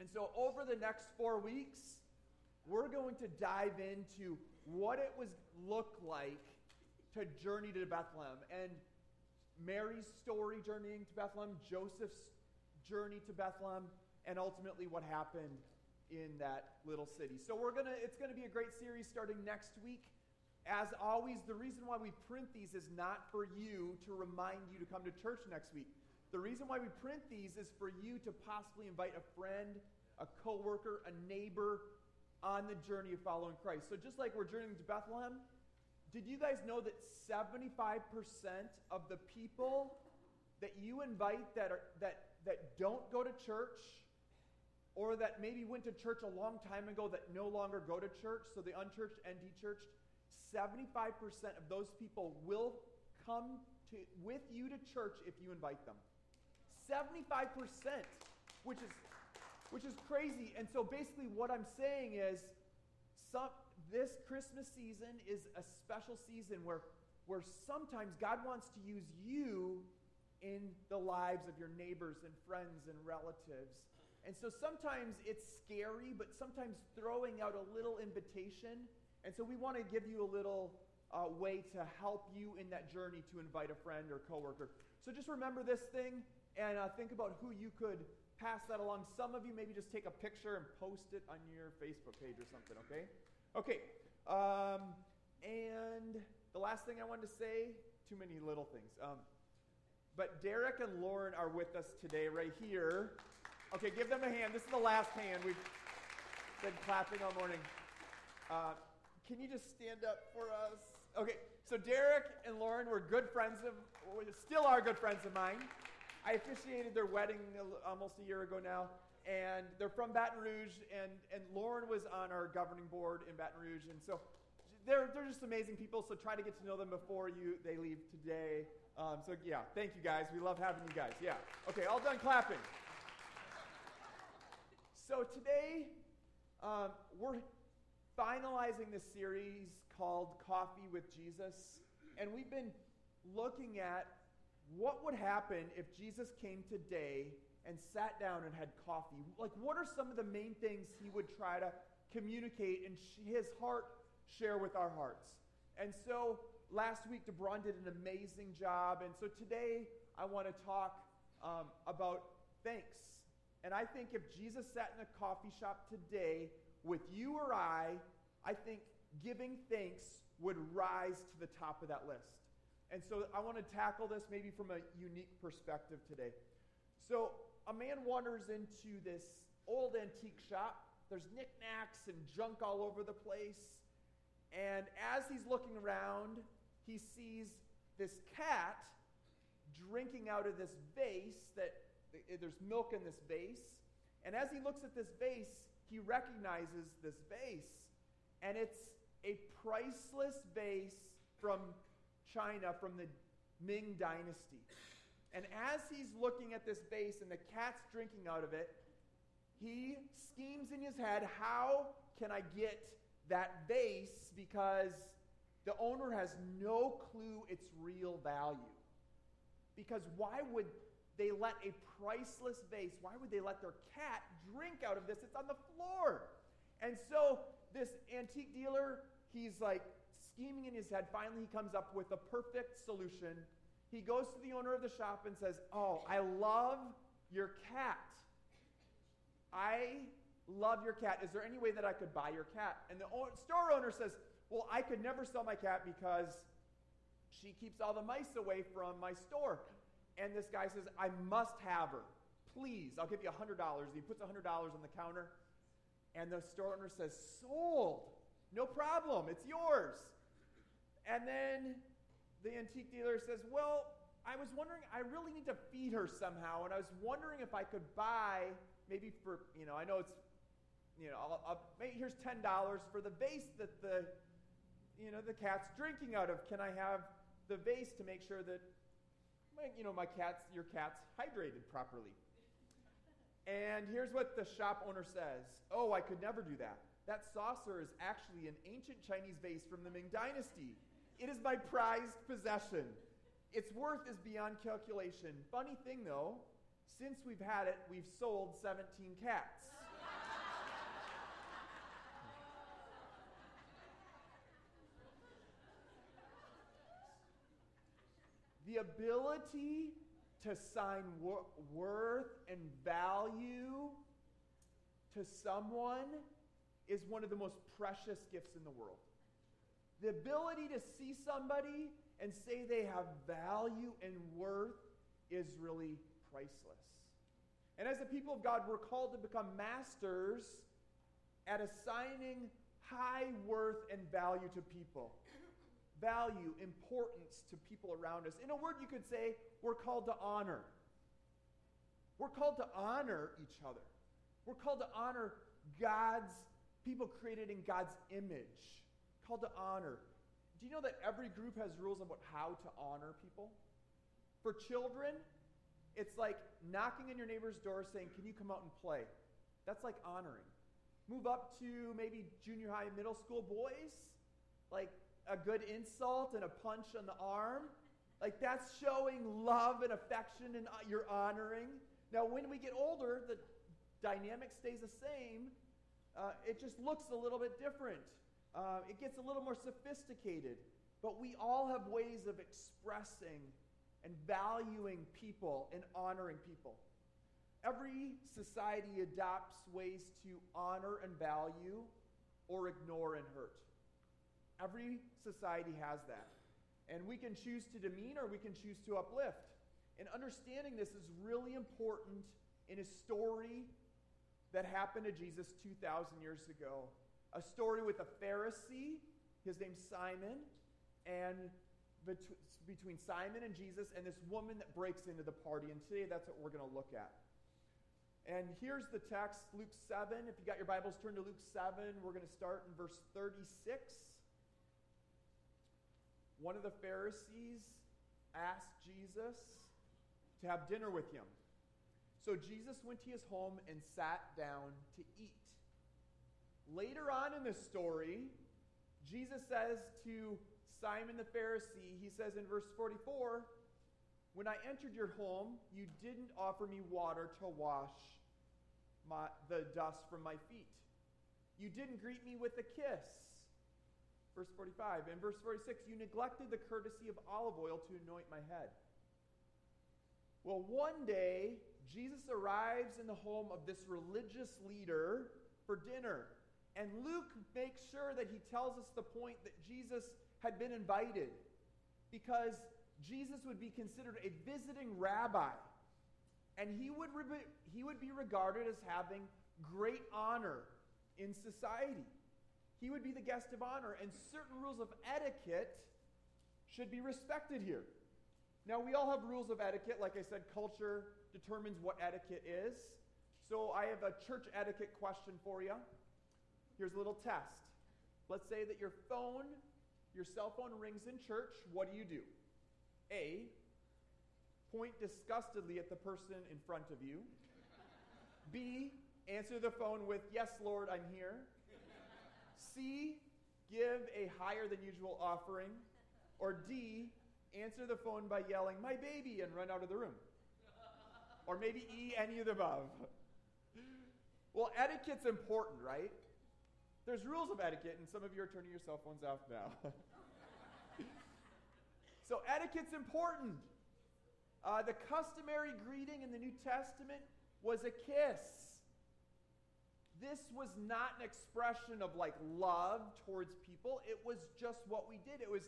And so over the next 4 weeks, we're going to dive into what it was look like to journey to Bethlehem, and Mary's story journeying to Bethlehem, Joseph's journey to Bethlehem, and ultimately what happened in that little city. So it's going to be a great series starting next week. As always, the reason why we print these is not for you to remind you to come to church next week. The reason why we print these is for you to possibly invite a friend, a coworker, a neighbor on the journey of following Christ. So just like we're journeying to Bethlehem, did you guys know that 75% of the people that you invite that don't go to church, or that maybe went to church a long time ago that no longer go to church, so the unchurched and dechurched, 75% of those people will come with you to church if you invite them. 75%, which is crazy. And so basically what I'm saying is, this Christmas season is a special season where sometimes God wants to use you in the lives of your neighbors and friends and relatives. And so sometimes it's scary, but sometimes throwing out a little invitation. And so we want to give you a little way to help you in that journey to invite a friend or coworker. So just remember this thing and think about who you could pass that along. Some of you maybe just take a picture and post it on your Facebook page or something, okay? Okay, and the last thing I wanted to say, too many little things. But Derek and Lauren are with us today right here. Okay, give them a hand. This is the last hand. We've been clapping all morning. Can you just stand up for us? Okay, so Derek and Lauren were good friends of, still are good friends of mine. I officiated their wedding almost a year ago now, and they're from Baton Rouge, and Lauren was on our governing board in Baton Rouge, and so they're just amazing people, so try to get to know them before they leave today. So yeah, thank you guys. We love having you guys. Yeah. Okay, all done clapping. So today, we're finalizing this series called Coffee with Jesus, and we've been looking at what would happen if Jesus came today and sat down and had coffee. Like, what are some of the main things he would try to communicate and his heart share with our hearts? And so last week, DeBron did an amazing job, and so today I want to talk about thanks. And I think if Jesus sat in a coffee shop today with you or I think giving thanks would rise to the top of that list. And so I want to tackle this maybe from a unique perspective today. So a man wanders into this old antique shop. There's knickknacks and junk all over the place. And as he's looking around, he sees this cat drinking out of this vase that there's milk in this vase, and as he looks at this vase, he recognizes this vase, and it's a priceless vase from China, from the Ming Dynasty. And as he's looking at this vase and the cat's drinking out of it, he schemes in his head, how can I get that vase, because the owner has no clue its real value. Because why would they let a priceless vase, why would they let their cat drink out of this? It's on the floor. And so this antique dealer, he's like scheming in his head. Finally, he comes up with a perfect solution. He goes to the owner of the shop and says, "Oh, I love your cat. I love your cat. Is there any way that I could buy your cat?" And the store owner says, "Well, I could never sell my cat because she keeps all the mice away from my store." And this guy says, "I must have her. Please, I'll give you $100. He puts $100 on the counter. And the store owner says, "Sold. No problem. It's yours." And then the antique dealer says, "Well, I was wondering, I really need to feed her somehow. And I was wondering if I could buy, maybe for, I know it's, maybe here's $10 for the vase that the cat's drinking out of. Can I have the vase to make sure that your cat's hydrated properly?" And here's what the shop owner says. "Oh, I could never do that. That saucer is actually an ancient Chinese vase from the Ming Dynasty. It is my prized possession. Its worth is beyond calculation. Funny thing, though, since we've had it, we've sold 17 cats. The ability to assign worth and value to someone is one of the most precious gifts in the world. The ability to see somebody and say they have value and worth is really priceless. And as the people of God, we're called to become masters at assigning high worth and value to people. Value, importance to people around us. In a word, you could say we're called to honor. We're called to honor each other. We're called to honor God's people created in God's image. Called to honor. Do you know that every group has rules about how to honor people? For children, it's like knocking on your neighbor's door saying, "Can you come out and play?" That's like honoring. Move up to maybe junior high, middle school boys, like a good insult and a punch on the arm. Like that's showing love and affection and you're honoring. Now when we get older, the dynamic stays the same. It just looks a little bit different. It gets a little more sophisticated. But we all have ways of expressing and valuing people and honoring people. Every society adopts ways to honor and value or ignore and hurt. Every society has that. And we can choose to demean or we can choose to uplift. And understanding this is really important in a story that happened to Jesus 2,000 years ago. A story with a Pharisee, his name's Simon, and between Simon and Jesus and this woman that breaks into the party. And today that's what we're going to look at. And here's the text, Luke 7. If you got your Bibles, turn to Luke 7. We're going to start in verse 36. One of the Pharisees asked Jesus to have dinner with him. So Jesus went to his home and sat down to eat. Later on in the story, Jesus says to Simon the Pharisee, he says in verse 44, "When I entered your home, you didn't offer me water to wash the dust from my feet. You didn't greet me with a kiss." Verse 45, and verse 46, "You neglected the courtesy of olive oil to anoint my head." Well, one day, Jesus arrives in the home of this religious leader for dinner. And Luke makes sure that he tells us the point that Jesus had been invited, because Jesus would be considered a visiting rabbi. And he would be regarded as having great honor in society. He would be the guest of honor, and certain rules of etiquette should be respected here. Now, we all have rules of etiquette. Like I said, culture determines what etiquette is. So I have a church etiquette question for you. Here's a little test. Let's say that your cell phone rings in church. What do you do? A, point disgustedly at the person in front of you. B, answer the phone with, "Yes, Lord, I'm here." C, give a higher than usual offering. Or D, answer the phone by yelling, "My baby," and run out of the room. Or maybe E, any of the above. Well, etiquette's important, right? There's rules of etiquette, and some of you are turning your cell phones off now. So etiquette's important. The customary greeting in the New Testament was a kiss. This was not an expression of like love towards people. It was just what we did. It was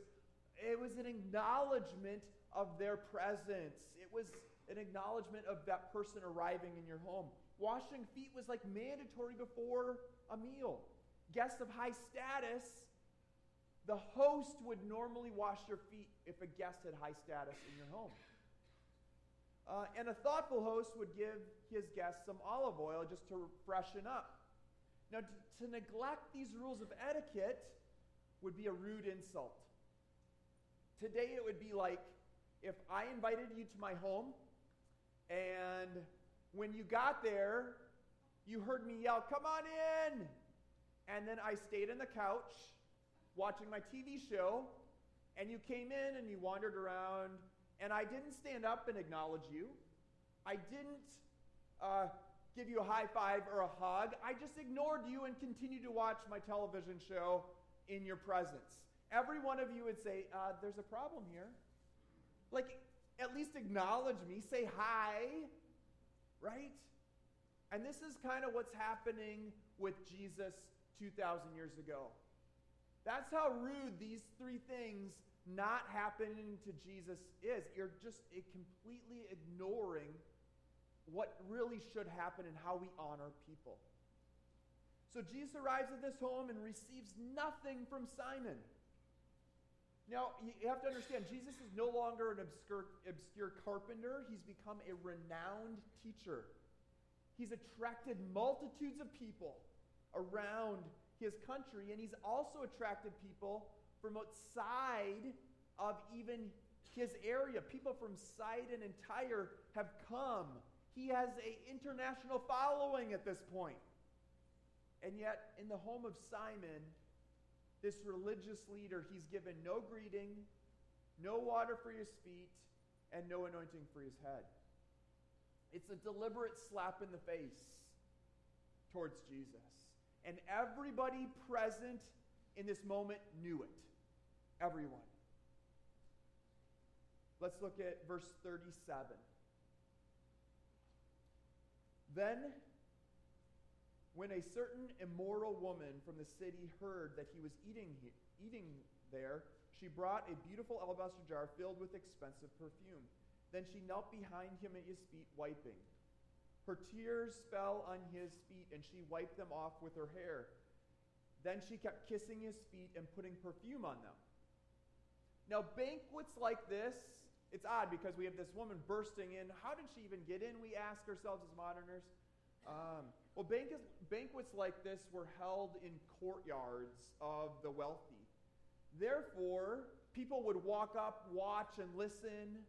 an acknowledgement of their presence. It was an acknowledgement of that person arriving in your home. Washing feet was like mandatory before a meal. Guests of high status, the host would normally wash your feet if a guest had high status in your home. And a thoughtful host would give his guests some olive oil just to freshen up. Now, to neglect these rules of etiquette would be a rude insult. Today, it would be like if I invited you to my home, and when you got there, you heard me yell, "Come on in!" And then I stayed on the couch watching my TV show, and you came in and you wandered around. And I didn't stand up and acknowledge you. I didn't give you a high five or a hug. I just ignored you and continued to watch my television show in your presence. Every one of you would say, there's a problem here. Like, at least acknowledge me, say hi, right? And this is kind of what's happening with Jesus 2,000 years ago. That's how rude these three things not happening to Jesus is. You're just completely ignoring what really should happen and how we honor people. So Jesus arrives at this home and receives nothing from Simon. Now, you have to understand, Jesus is no longer an obscure carpenter. He's become a renowned teacher. He's attracted multitudes of people around his country, and he's also attracted people from outside of even his area. People from Sidon and Tyre have come. He has an international following at this point. And yet, in the home of Simon, this religious leader, he's given no greeting, no water for his feet, and no anointing for his head. It's a deliberate slap in the face towards Jesus. And everybody present in this moment knew it. Everyone. Let's look at verse 37. Then, when a certain immoral woman from the city heard that he was eating there, she brought a beautiful alabaster jar filled with expensive perfume. Then she knelt behind him at his feet, wiping. Her tears fell on his feet, and she wiped them off with her hair. Then she kept kissing his feet and putting perfume on them. Now, banquets like this, it's odd because we have this woman bursting in. How did she even get in, we ask ourselves as moderners. Well, banquets like this were held in courtyards of the wealthy. Therefore, people would walk up, watch, and listen.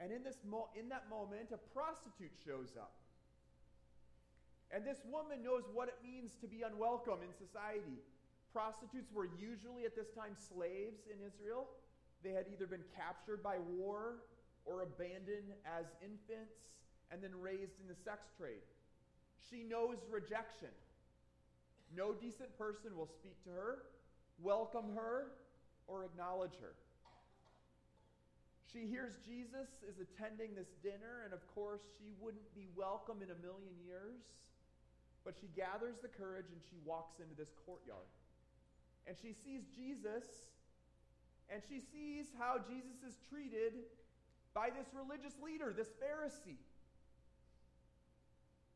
And in that moment, a prostitute shows up. And this woman knows what it means to be unwelcome in society. Prostitutes were usually at this time slaves in Israel. They had either been captured by war or abandoned as infants and then raised in the sex trade. She knows rejection. No decent person will speak to her, welcome her, or acknowledge her. She hears Jesus is attending this dinner, and of course she wouldn't be welcome in a million years. But she gathers the courage and she walks into this courtyard. And she sees Jesus, and she sees how Jesus is treated by this religious leader, this Pharisee.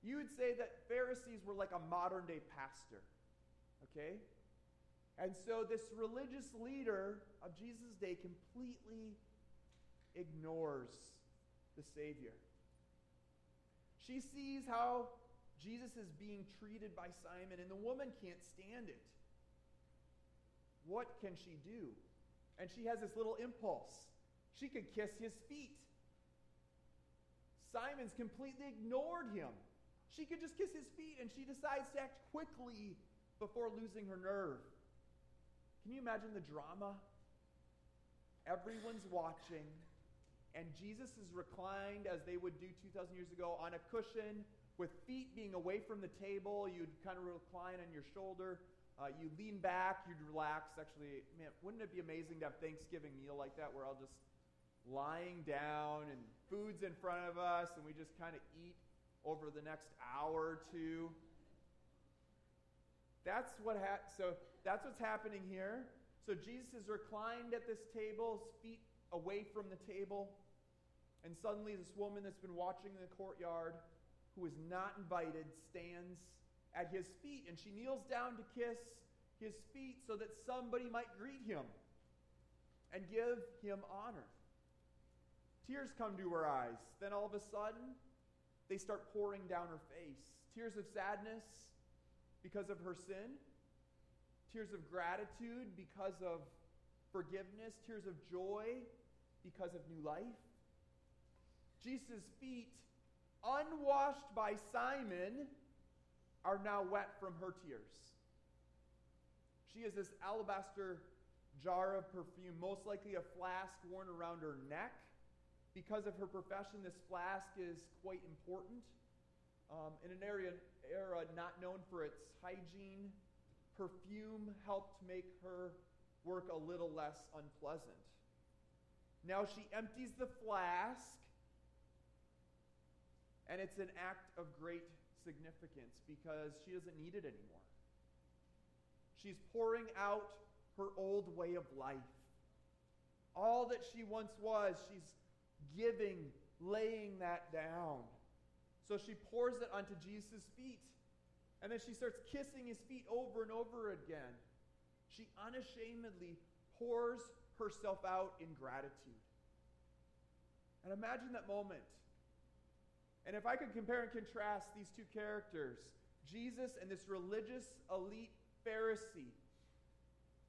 You would say that Pharisees were like a modern-day pastor, okay? And so this religious leader of Jesus' day completely ignores the Savior. She sees how Jesus is being treated by Simon, and the woman can't stand it. What can she do? And she has this little impulse. She could kiss his feet. Simon's completely ignored him. She could just kiss his feet, and she decides to act quickly before losing her nerve. Can you imagine the drama? Everyone's watching, and Jesus is reclined, as they would do 2,000 years ago, on a cushion with feet being away from the table. You'd kind of recline on your shoulder. You lean back. You'd relax. Actually, man, wouldn't it be amazing to have a Thanksgiving meal like that where I'll just lying down and food's in front of us, and we just kind of eat over the next hour or two. That's what's happening here. So Jesus is reclined at this table, his feet away from the table, and suddenly this woman that's been watching in the courtyard, who is not invited, stands at his feet, and she kneels down to kiss his feet so that somebody might greet him and give him honor. Tears come to her eyes. Then all of a sudden, they start pouring down her face. Tears of sadness because of her sin. Tears of gratitude because of forgiveness. Tears of joy because of new life. Jesus' feet, unwashed by Simon, are now wet from her tears. She has this alabaster jar of perfume, most likely a flask worn around her neck. Because of her profession, this flask is quite important. In an era not known for its hygiene, perfume helped make her work a little less unpleasant. Now she empties the flask, and it's an act of great significance because she doesn't need it anymore. She's pouring out her old way of life. All that she once was, she's giving, laying that down. So she pours it onto Jesus' feet. And then she starts kissing his feet over and over again. She unashamedly pours herself out in gratitude. And imagine that moment. And if I could compare and contrast these two characters, Jesus and this religious elite Pharisee,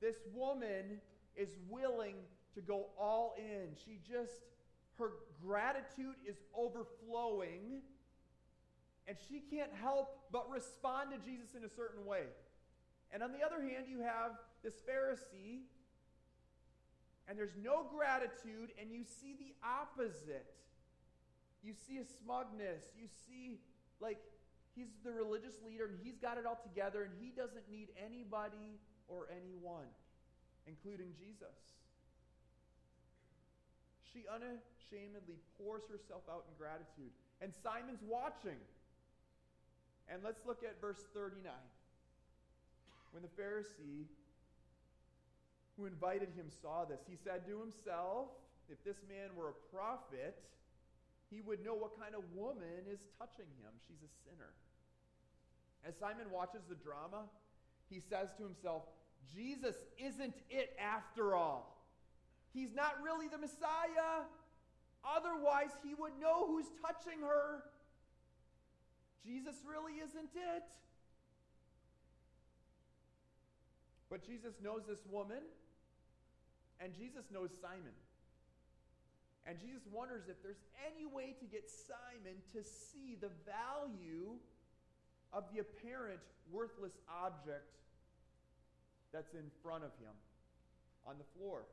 this woman is willing to go all in. She just, her gratitude is overflowing. And she can't help but respond to Jesus in a certain way. And on the other hand, you have this Pharisee, and there's no gratitude, and you see the opposite. You see a smugness. You see, like, he's the religious leader, and he's got it all together, and he doesn't need anybody or anyone, including Jesus. She unashamedly pours herself out in gratitude. And Simon's watching. And let's look at verse 39. When the Pharisee who invited him saw this, he said to himself, if this man were a prophet, he would know what kind of woman is touching him. She's a sinner. As Simon watches the drama, he says to himself, Jesus isn't it after all. He's not really the Messiah. Otherwise, he would know who's touching her. Jesus really isn't it. But Jesus knows this woman, and Jesus knows Simon. And Jesus wonders if there's any way to get Simon to see the value of the apparent worthless object that's in front of him on the floor.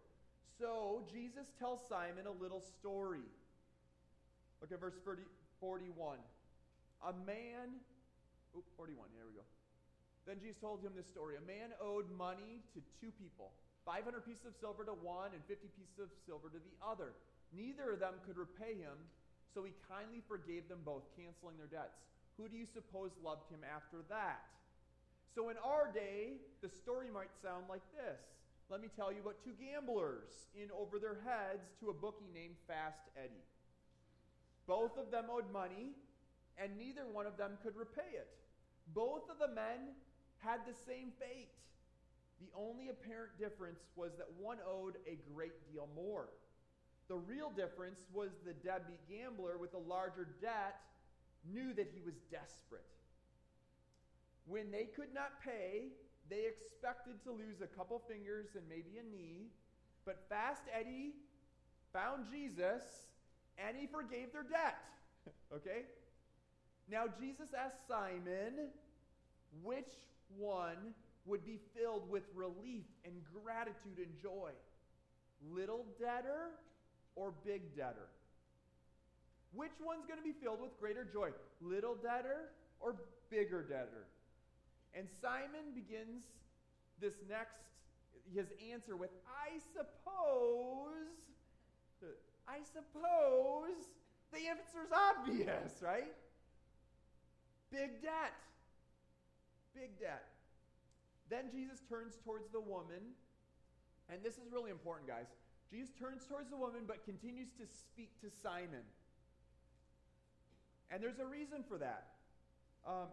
So Jesus tells Simon a little story. Look at verse 41. A man... 41, here we go. Then Jesus told him this story. A man owed money to two people, 500 pieces of silver to one and 50 pieces of silver to the other. Neither of them could repay him, so he kindly forgave them both, canceling their debts. Who do you suppose loved him after that? So in our day, the story might sound like this. Let me tell you about two gamblers in over their heads to a bookie named Fast Eddie. Both of them owed money, and neither one of them could repay it. Both of the men had the same fate. The only apparent difference was that one owed a great deal more. The real difference was the deadbeat gambler with a larger debt knew that he was desperate. When they could not pay, they expected to lose a couple fingers and maybe a knee, but Fast Eddie found Jesus, and he forgave their debt. Okay? Now Jesus asked Simon which one would be filled with relief and gratitude and joy, little debtor or big debtor? Which one's going to be filled with greater joy, little debtor or bigger debtor? And Simon begins this next, his answer with, I suppose, the answer's obvious, right? Big debt. Then Jesus turns towards the woman, and this is really important, guys. Jesus turns towards the woman, but continues to speak to Simon. And there's a reason for that.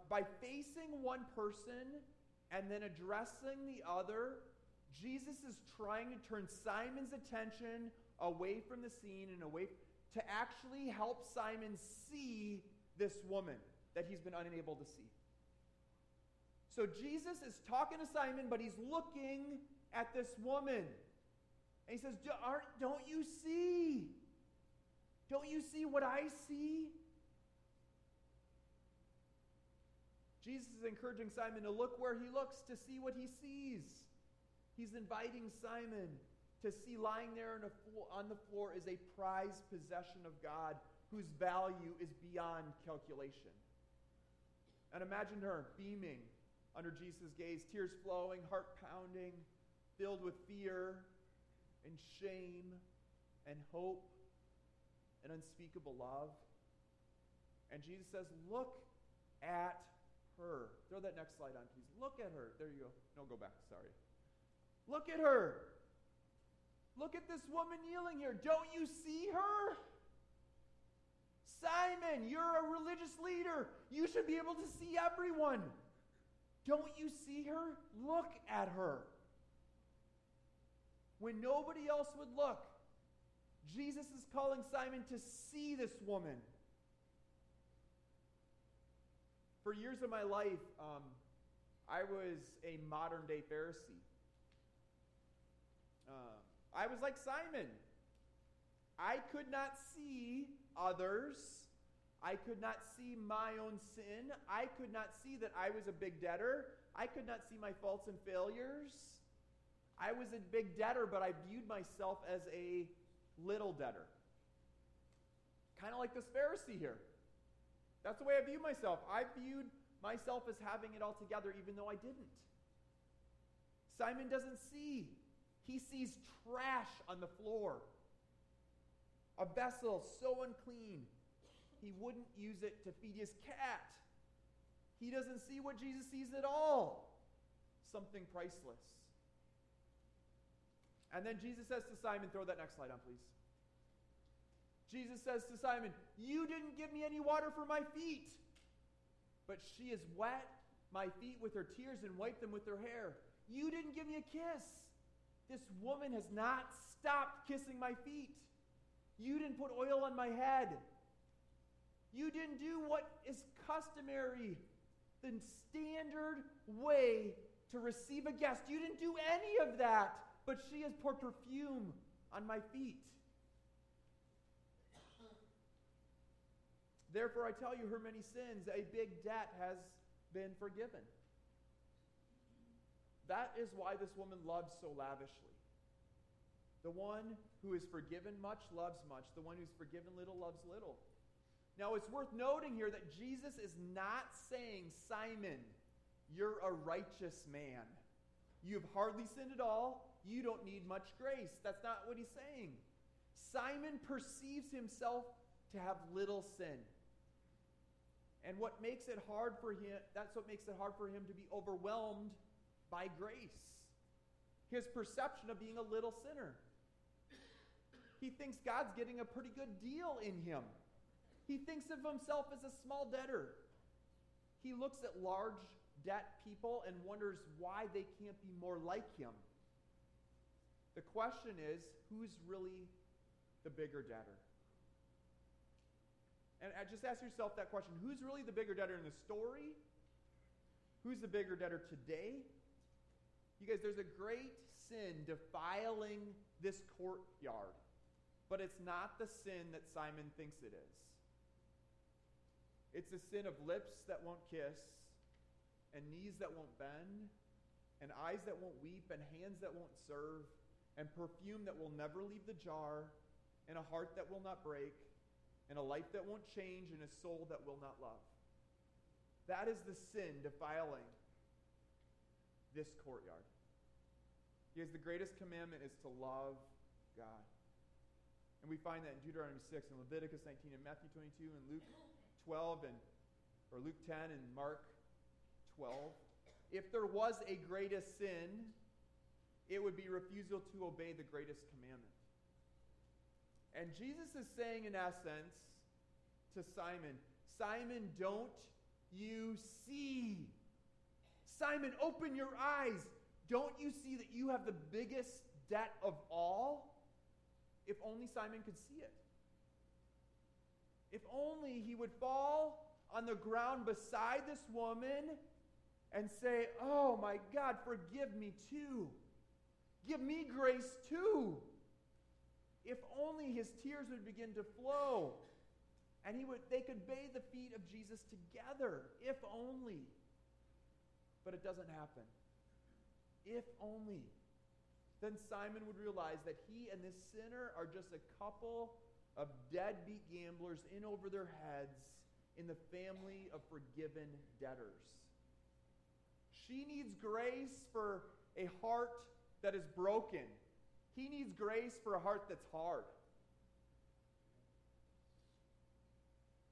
By facing one person and then addressing the other, Jesus is trying to turn Simon's attention away from the scene and away to actually help Simon see this woman that he's been unable to see. So Jesus is talking to Simon, but he's looking at this woman. And he says, don't you see? Don't you see what I see? Jesus is encouraging Simon to look where he looks to see what he sees. He's inviting Simon to see lying there on the floor is a prized possession of God whose value is beyond calculation. And imagine her beaming under Jesus' gaze, tears flowing, heart pounding, filled with fear and shame and hope and unspeakable love. And Jesus says, look at her. Throw that next slide on, please. Look at her. There you go. No, go back. Sorry. Look at her. Look at this woman kneeling here. Don't you see her? Simon, you're a religious leader. You should be able to see everyone. Don't you see her? Look at her. When nobody else would look, Jesus is calling Simon to see this woman. For years of my life, I was a modern-day Pharisee. I was like Simon. I could not see others. I could not see my own sin. I could not see that I was a big debtor. I could not see my faults and failures. I was a big debtor, but I viewed myself as a little debtor. Kind of like this Pharisee here. That's the way I view myself. I viewed myself as having it all together, even though I didn't. Simon doesn't see. He sees trash on the floor. A vessel so unclean, he wouldn't use it to feed his cat. He doesn't see what Jesus sees at all. Something priceless. And then Jesus says to Simon, throw that next slide on, please. Jesus says to Simon, you didn't give me any water for my feet, but she has wet my feet with her tears and wiped them with her hair. You didn't give me a kiss. This woman has not stopped kissing my feet. You didn't put oil on my head. You didn't do what is customary, the standard way to receive a guest. You didn't do any of that, but she has poured perfume on my feet. Therefore, I tell you, her many sins, a big debt has been forgiven. That is why this woman loves so lavishly. The one who is forgiven much loves much. The one who is forgiven little loves little. Now, it's worth noting here that Jesus is not saying, Simon, you're a righteous man. You've hardly sinned at all. You don't need much grace. That's not what he's saying. Simon perceives himself to have little sin. And what makes it hard for him, that's what makes it hard for him to be overwhelmed by grace. His perception of being a little sinner. He thinks God's getting a pretty good deal in him. He thinks of himself as a small debtor. He looks at large debt people and wonders why they can't be more like him. The question is, who's really the bigger debtor? And just ask yourself that question. Who's really the bigger debtor in the story? Who's the bigger debtor today? You guys, there's a great sin defiling this courtyard. But it's not the sin that Simon thinks it is. It's the sin of lips that won't kiss, and knees that won't bend, and eyes that won't weep, and hands that won't serve, and perfume that will never leave the jar, and a heart that will not break, and a life that won't change, and a soul that will not love. That is the sin defiling this courtyard. Because the greatest commandment is to love God. And we find that in Deuteronomy 6, and Leviticus 19, and Matthew 22, and Luke 12, or Luke 10, and Mark 12. If there was a greatest sin, it would be refusal to obey the greatest commandment. And Jesus is saying, in essence, to Simon, Simon, don't you see? Simon, open your eyes. Don't you see that you have the biggest debt of all? If only Simon could see it. If only he would fall on the ground beside this woman and say, oh my God, forgive me too. Give me grace too. If only his tears would begin to flow, and they could bathe the feet of Jesus together, if only. But it doesn't happen. If only. Then Simon would realize that he and this sinner are just a couple of deadbeat gamblers in over their heads in the family of forgiven debtors. She needs grace for a heart that is broken. He needs grace for a heart that's hard.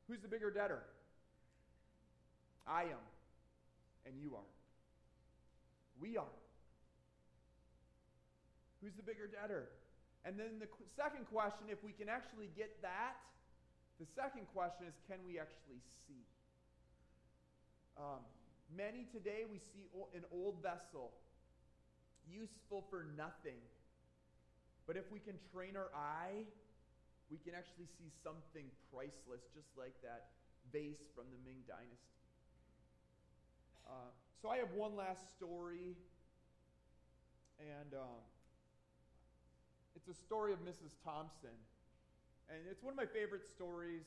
Who's the bigger debtor? I am, and you are. We are. Who's the bigger debtor? And then the second question, if we can actually get that, the second question is, can we actually see? Many today, we see an old vessel, useful for nothing. But if we can train our eye, we can actually see something priceless, just like that vase from the Ming Dynasty. So I have one last story, and it's a story of Mrs. Thompson. And it's one of my favorite stories.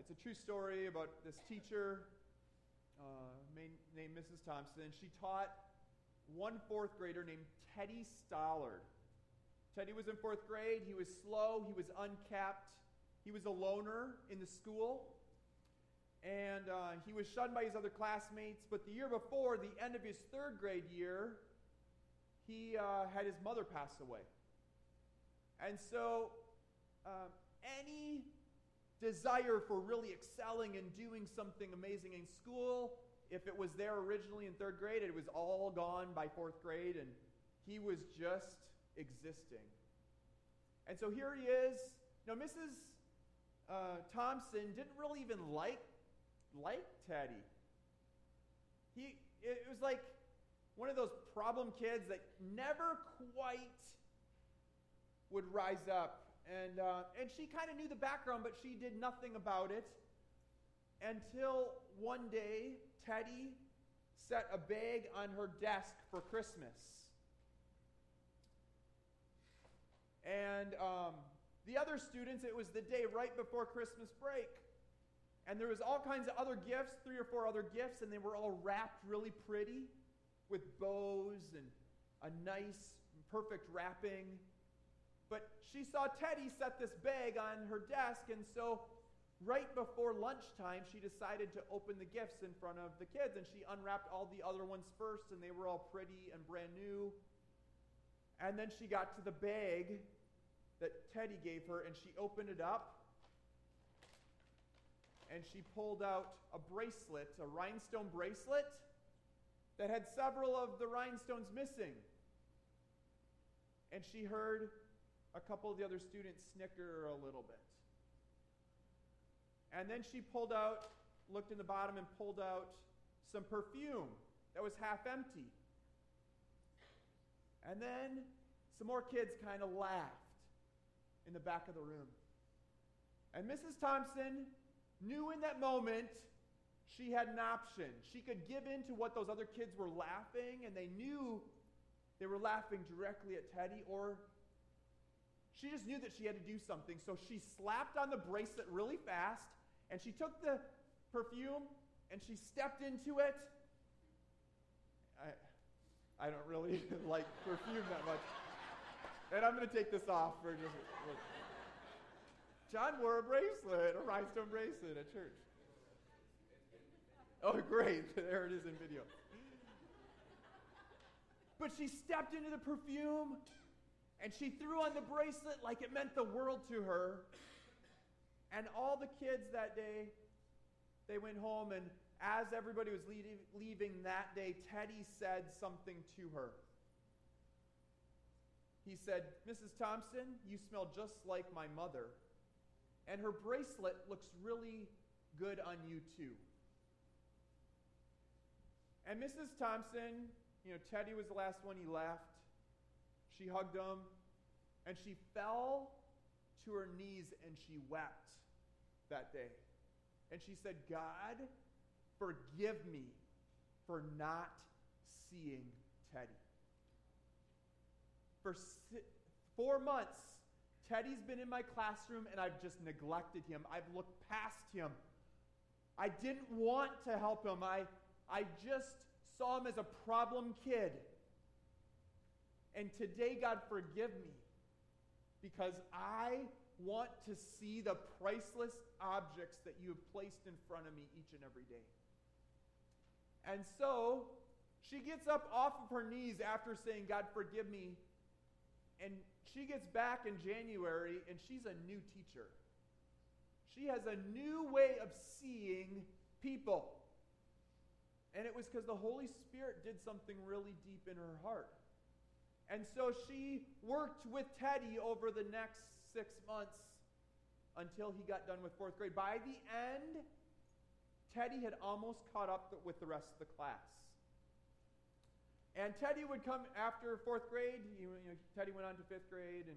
It's a true story about this teacher named Mrs. Thompson. She taught one fourth grader named Teddy Stollard. Teddy was in fourth grade. He was slow. He was unkept. He was a loner in the school. And he was shunned by his other classmates. But the year before, the end of his third grade year, he had his mother pass away. And so any desire for really excelling and doing something amazing in school, if it was there originally in third grade, it was all gone by fourth grade, and he was just existing. And so here he is. Now, Mrs. Thompson didn't really even like Teddy. It was like one of those problem kids that never quite would rise up. And she kind of knew the background, but she did nothing about it until one day Teddy set a bag on her desk for Christmas. And the other students, it was the day right before Christmas break. And there was all kinds of other gifts, 3 or 4 other gifts, and they were all wrapped really pretty with bows and a nice, perfect wrapping. But she saw Teddy set this bag on her desk, and so right before lunchtime, she decided to open the gifts in front of the kids, and she unwrapped all the other ones first, and they were all pretty and brand new. And then she got to the bag that Teddy gave her, and she opened it up, and she pulled out a bracelet, a rhinestone bracelet, that had several of the rhinestones missing. And she heard a couple of the other students snicker a little bit. And then she pulled out, looked in the bottom, and pulled out some perfume that was half empty. And then some more kids kind of laughed in the back of the room. And Mrs. Thompson knew in that moment she had an option. She could give in to what those other kids were laughing, and they knew they were laughing directly at Teddy, or she just knew that she had to do something. So she slapped on the bracelet really fast, and she took the perfume, and she stepped into it. I don't really like perfume that much. And I'm going to take this off for just... Look. John wore a bracelet, a rhinestone bracelet at church. Oh, great. There it is in video. But she stepped into the perfume, and she threw on the bracelet like it meant the world to her. And all the kids that day, they went home, and as everybody was leaving that day, Teddy said something to her. He said, "Mrs. Thompson, you smell just like my mother, and her bracelet looks really good on you too." And Mrs. Thompson, Teddy was the last one he left. She hugged him, and she fell to her knees, and she wept that day. And she said, "God, forgive me for not seeing Teddy." For 4 months, Teddy's been in my classroom, and I've just neglected him. I've looked past him. I didn't want to help him. I just saw him as a problem kid. And today, God, forgive me, because I want to see the priceless objects that you have placed in front of me each and every day. And so she gets up off of her knees after saying, "God, forgive me." And she gets back in January, and she's a new teacher. She has a new way of seeing people. And it was because the Holy Spirit did something really deep in her heart. And so she worked with Teddy over the next 6 months until he got done with fourth grade. By the end, Teddy had almost caught up with the rest of the class. And Teddy would come after fourth grade. Teddy went on to fifth grade. And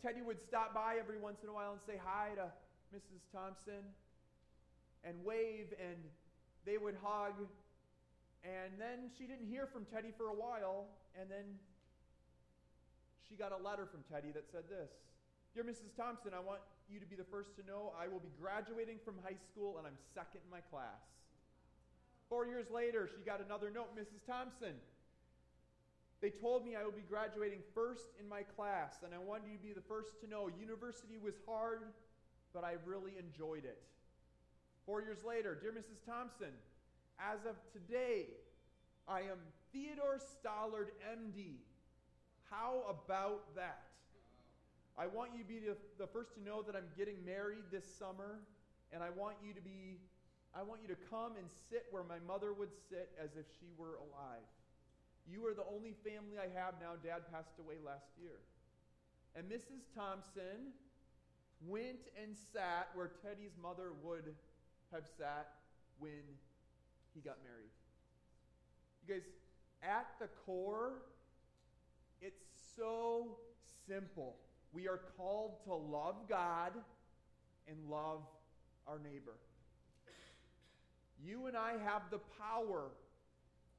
Teddy would stop by every once in a while and say hi to Mrs. Thompson and wave, and they would hug. And then she didn't hear from Teddy for a while, and then she got a letter from Teddy that said this: "Dear Mrs. Thompson, I want you to be the first to know I will be graduating from high school, and I'm second in my class." 4 years later, she got another note: "Mrs. Thompson, they told me I will be graduating first in my class, and I wanted you to be the first to know university was hard, but I really enjoyed it." 4 years later, "Dear Mrs. Thompson, as of today, I am Theodore Stollard, MD. How about that? I want you to be the first to know that I'm getting married this summer, and I want you to come and sit where my mother would sit as if she were alive. You are the only family I have now. Dad passed away last year." And Mrs. Thompson went and sat where Teddy's mother would have sat when he got married. You guys, at the core, it's so simple. We are called to love God and love our neighbor. You and I have the power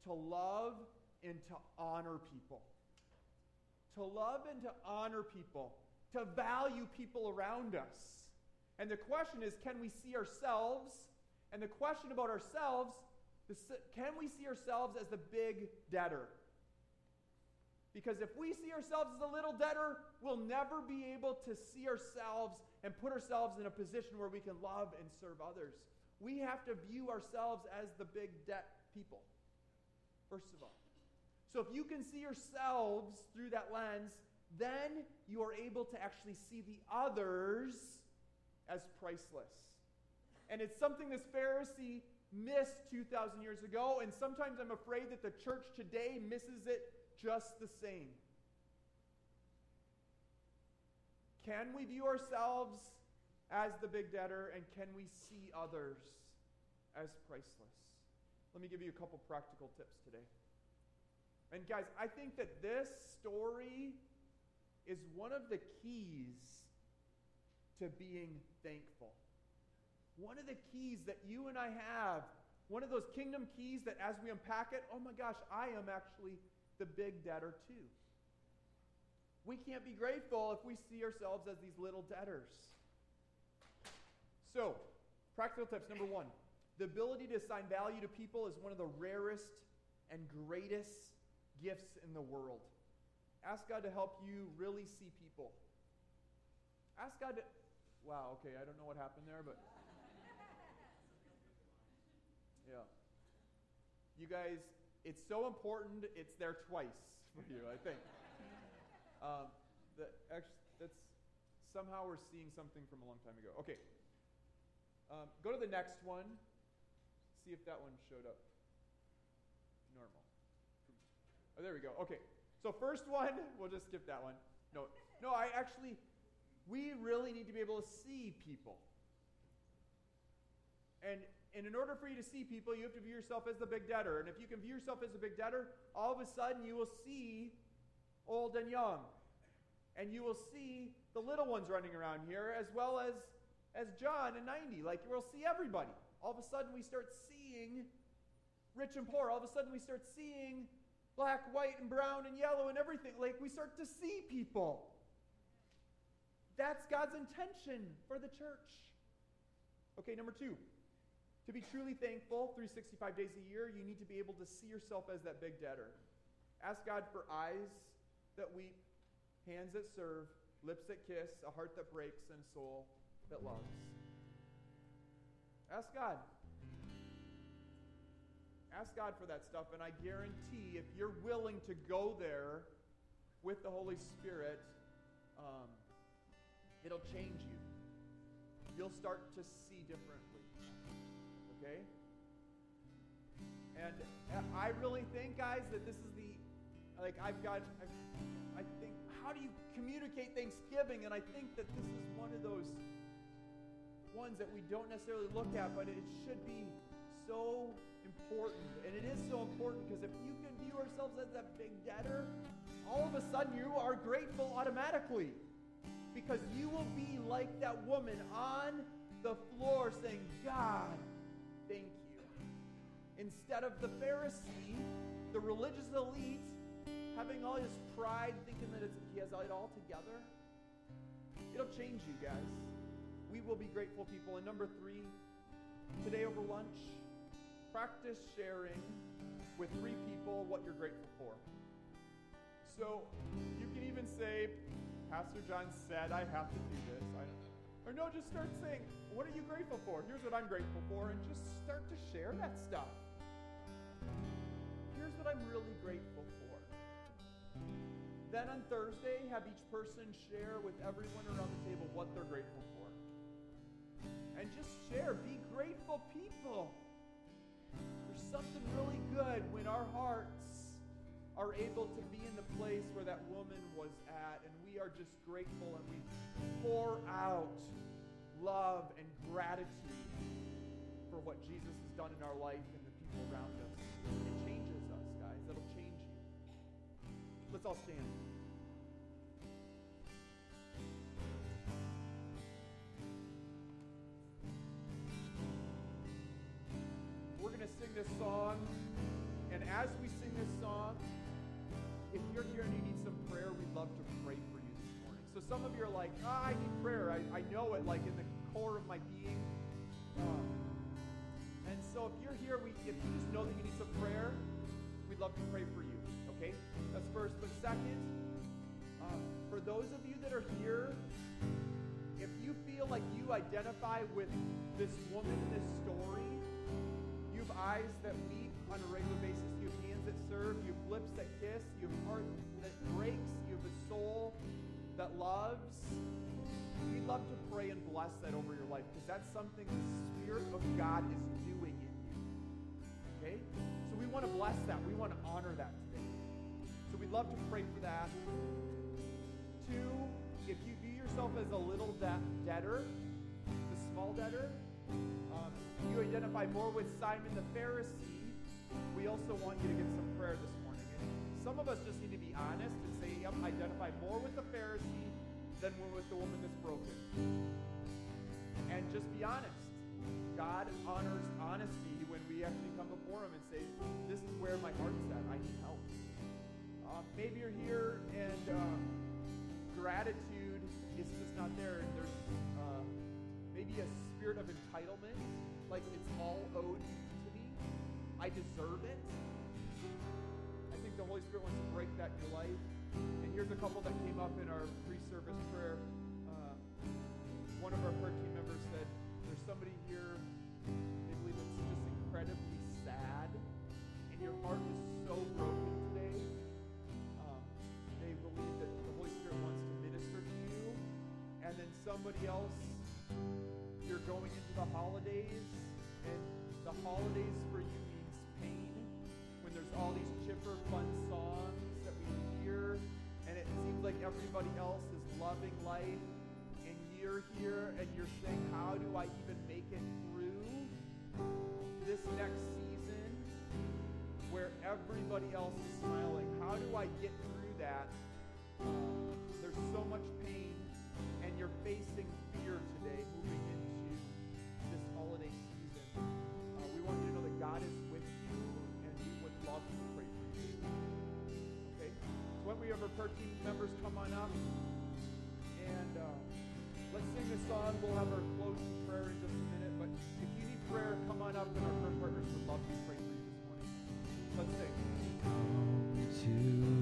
to love and to honor people. To love and to honor people. To value people around us. And the question is, can we see ourselves? And the question about ourselves, can we see ourselves as the big debtor? Because if we see ourselves as the little debtor, we'll never be able to see ourselves and put ourselves in a position where we can love and serve others. We have to view ourselves as the big debt people, first of all. So if you can see yourselves through that lens, then you are able to actually see the others as priceless. And it's something this Pharisee missed 2,000 years ago, and sometimes I'm afraid that the church today misses it just the same. Can we view ourselves as the big debtor, and can we see others as priceless? Let me give you a couple practical tips today. And guys, I think that this story is one of the keys to being thankful. One of the keys that you and I have, one of those kingdom keys that as we unpack it, oh my gosh, I am actually the big debtor too. We can't be grateful if we see ourselves as these little debtors. So, practical tips. Number one, the ability to assign value to people is one of the rarest and greatest gifts in the world. Ask God to help you really see people. Ask God to... Wow, okay, I don't know what happened there, but... Yeah. You guys, it's so important, it's there twice for you, I think. That's somehow we're seeing something from a long time ago. Okay. Go to the next one. See if that one showed up. Normal. Oh, there we go. Okay. So first one, we'll just skip that one. No, we really need to be able to see people. And in order for you to see people, you have to view yourself as the big debtor. And if you can view yourself as the big debtor, all of a sudden you will see old and young. And you will see the little ones running around here, as well as John and 90. Like, we'll see everybody. All of a sudden we start seeing rich and poor. All of a sudden we start seeing black, white, and brown, and yellow, and everything. Like, we start to see people. That's God's intention for the church. Okay, number two. To be truly thankful 365 days a year, you need to be able to see yourself as that big debtor. Ask God for eyes that weep, hands that serve, lips that kiss, a heart that breaks, and a soul that loves. Ask God. Ask God for that stuff, and I guarantee if you're willing to go there with the Holy Spirit, it'll change you. you'll start to see differently. Okay? And I really think, guys, that this is the, like, I think, how do you communicate Thanksgiving? And I think that this is one of those ones that we don't necessarily look at, but it should be so important. And it is so important because if you can view ourselves as that big debtor, all of a sudden you are grateful automatically, because you will be like that woman on the floor saying, God, thank you. Instead of the Pharisee, the religious elite, having all his pride, thinking that he has it all together. It'll change you guys. We will be grateful people. And number 3, today over lunch, practice sharing with 3 people what you're grateful for. So you can even say, Pastor John said I have to do this. Or no, just start saying, what are you grateful for? Here's what I'm grateful for. And just start to share that stuff. Here's what I'm really grateful for. Then on Thursday, have each person share with everyone around the table what they're grateful for. And just share. Be grateful people. There's something really good when our hearts are able to be in the place where that woman was at, and we are just grateful and we pour out love and gratitude for what Jesus has done in our life and the people around us. It changes us, guys. It'll change you. Let's all stand. We're going to sing this song. And as we sing this song, if you're here and you need some prayer, we'd love to pray for you this morning. So some of you are like, I need prayer. I know it, like in the core of my being. And so if you're here, if you just know that you need some prayer, we'd love to pray for you. Okay, that's first. But second, for those of you that are here, if you feel like you identify with this woman in this story, you have eyes that weep on a regular basis, you have hands that serve, you have lips that kiss, you have heart that breaks, you have a soul that loves, we'd love to pray and bless that over your life, because that's something the Spirit of God is doing in you. Okay? So we want to bless that. We want to honor that today. So we'd love to pray for that. 2, if you view yourself as a little debtor, the small debtor, you identify more with Simon the Pharisee, we also want you to get some prayer this morning. And some of us just need to be honest and say, yep, I identify more with the Pharisee than with the woman that's broken. And just be honest. God honors honesty when we actually come before Him and say, this is where my heart's at. I need help. Maybe you're here and gratitude is just not there. There's maybe a spirit of entitlement, like it's all owed to me. I deserve it. I think the Holy Spirit wants to break that in your life. And here's a couple that came up in our pre-service prayer. One of our prayer team members said, there's somebody here, they believe it's just incredibly sad, and your heart is so broken today. They believe that the Holy Spirit wants to minister to you. And then somebody else, you're going into the holidays, and the holidays for you means pain, when there's all these chipper, fun songs that we hear, and it seems like everybody else is loving life, and you're here, and you're saying, how do I even make it through this next season where everybody else is smiling? How do I get through that? There's so much pain, and you're facing fear today moving into this holiday season. We want you to know that God is with you, and we would love to pray for you. Okay? So when we have our prayer team members come on up, and let's sing this song. We'll have our closing prayer in just a minute, but if you need prayer, come on up, and our prayer partners would love to pray for you this morning. Let's sing.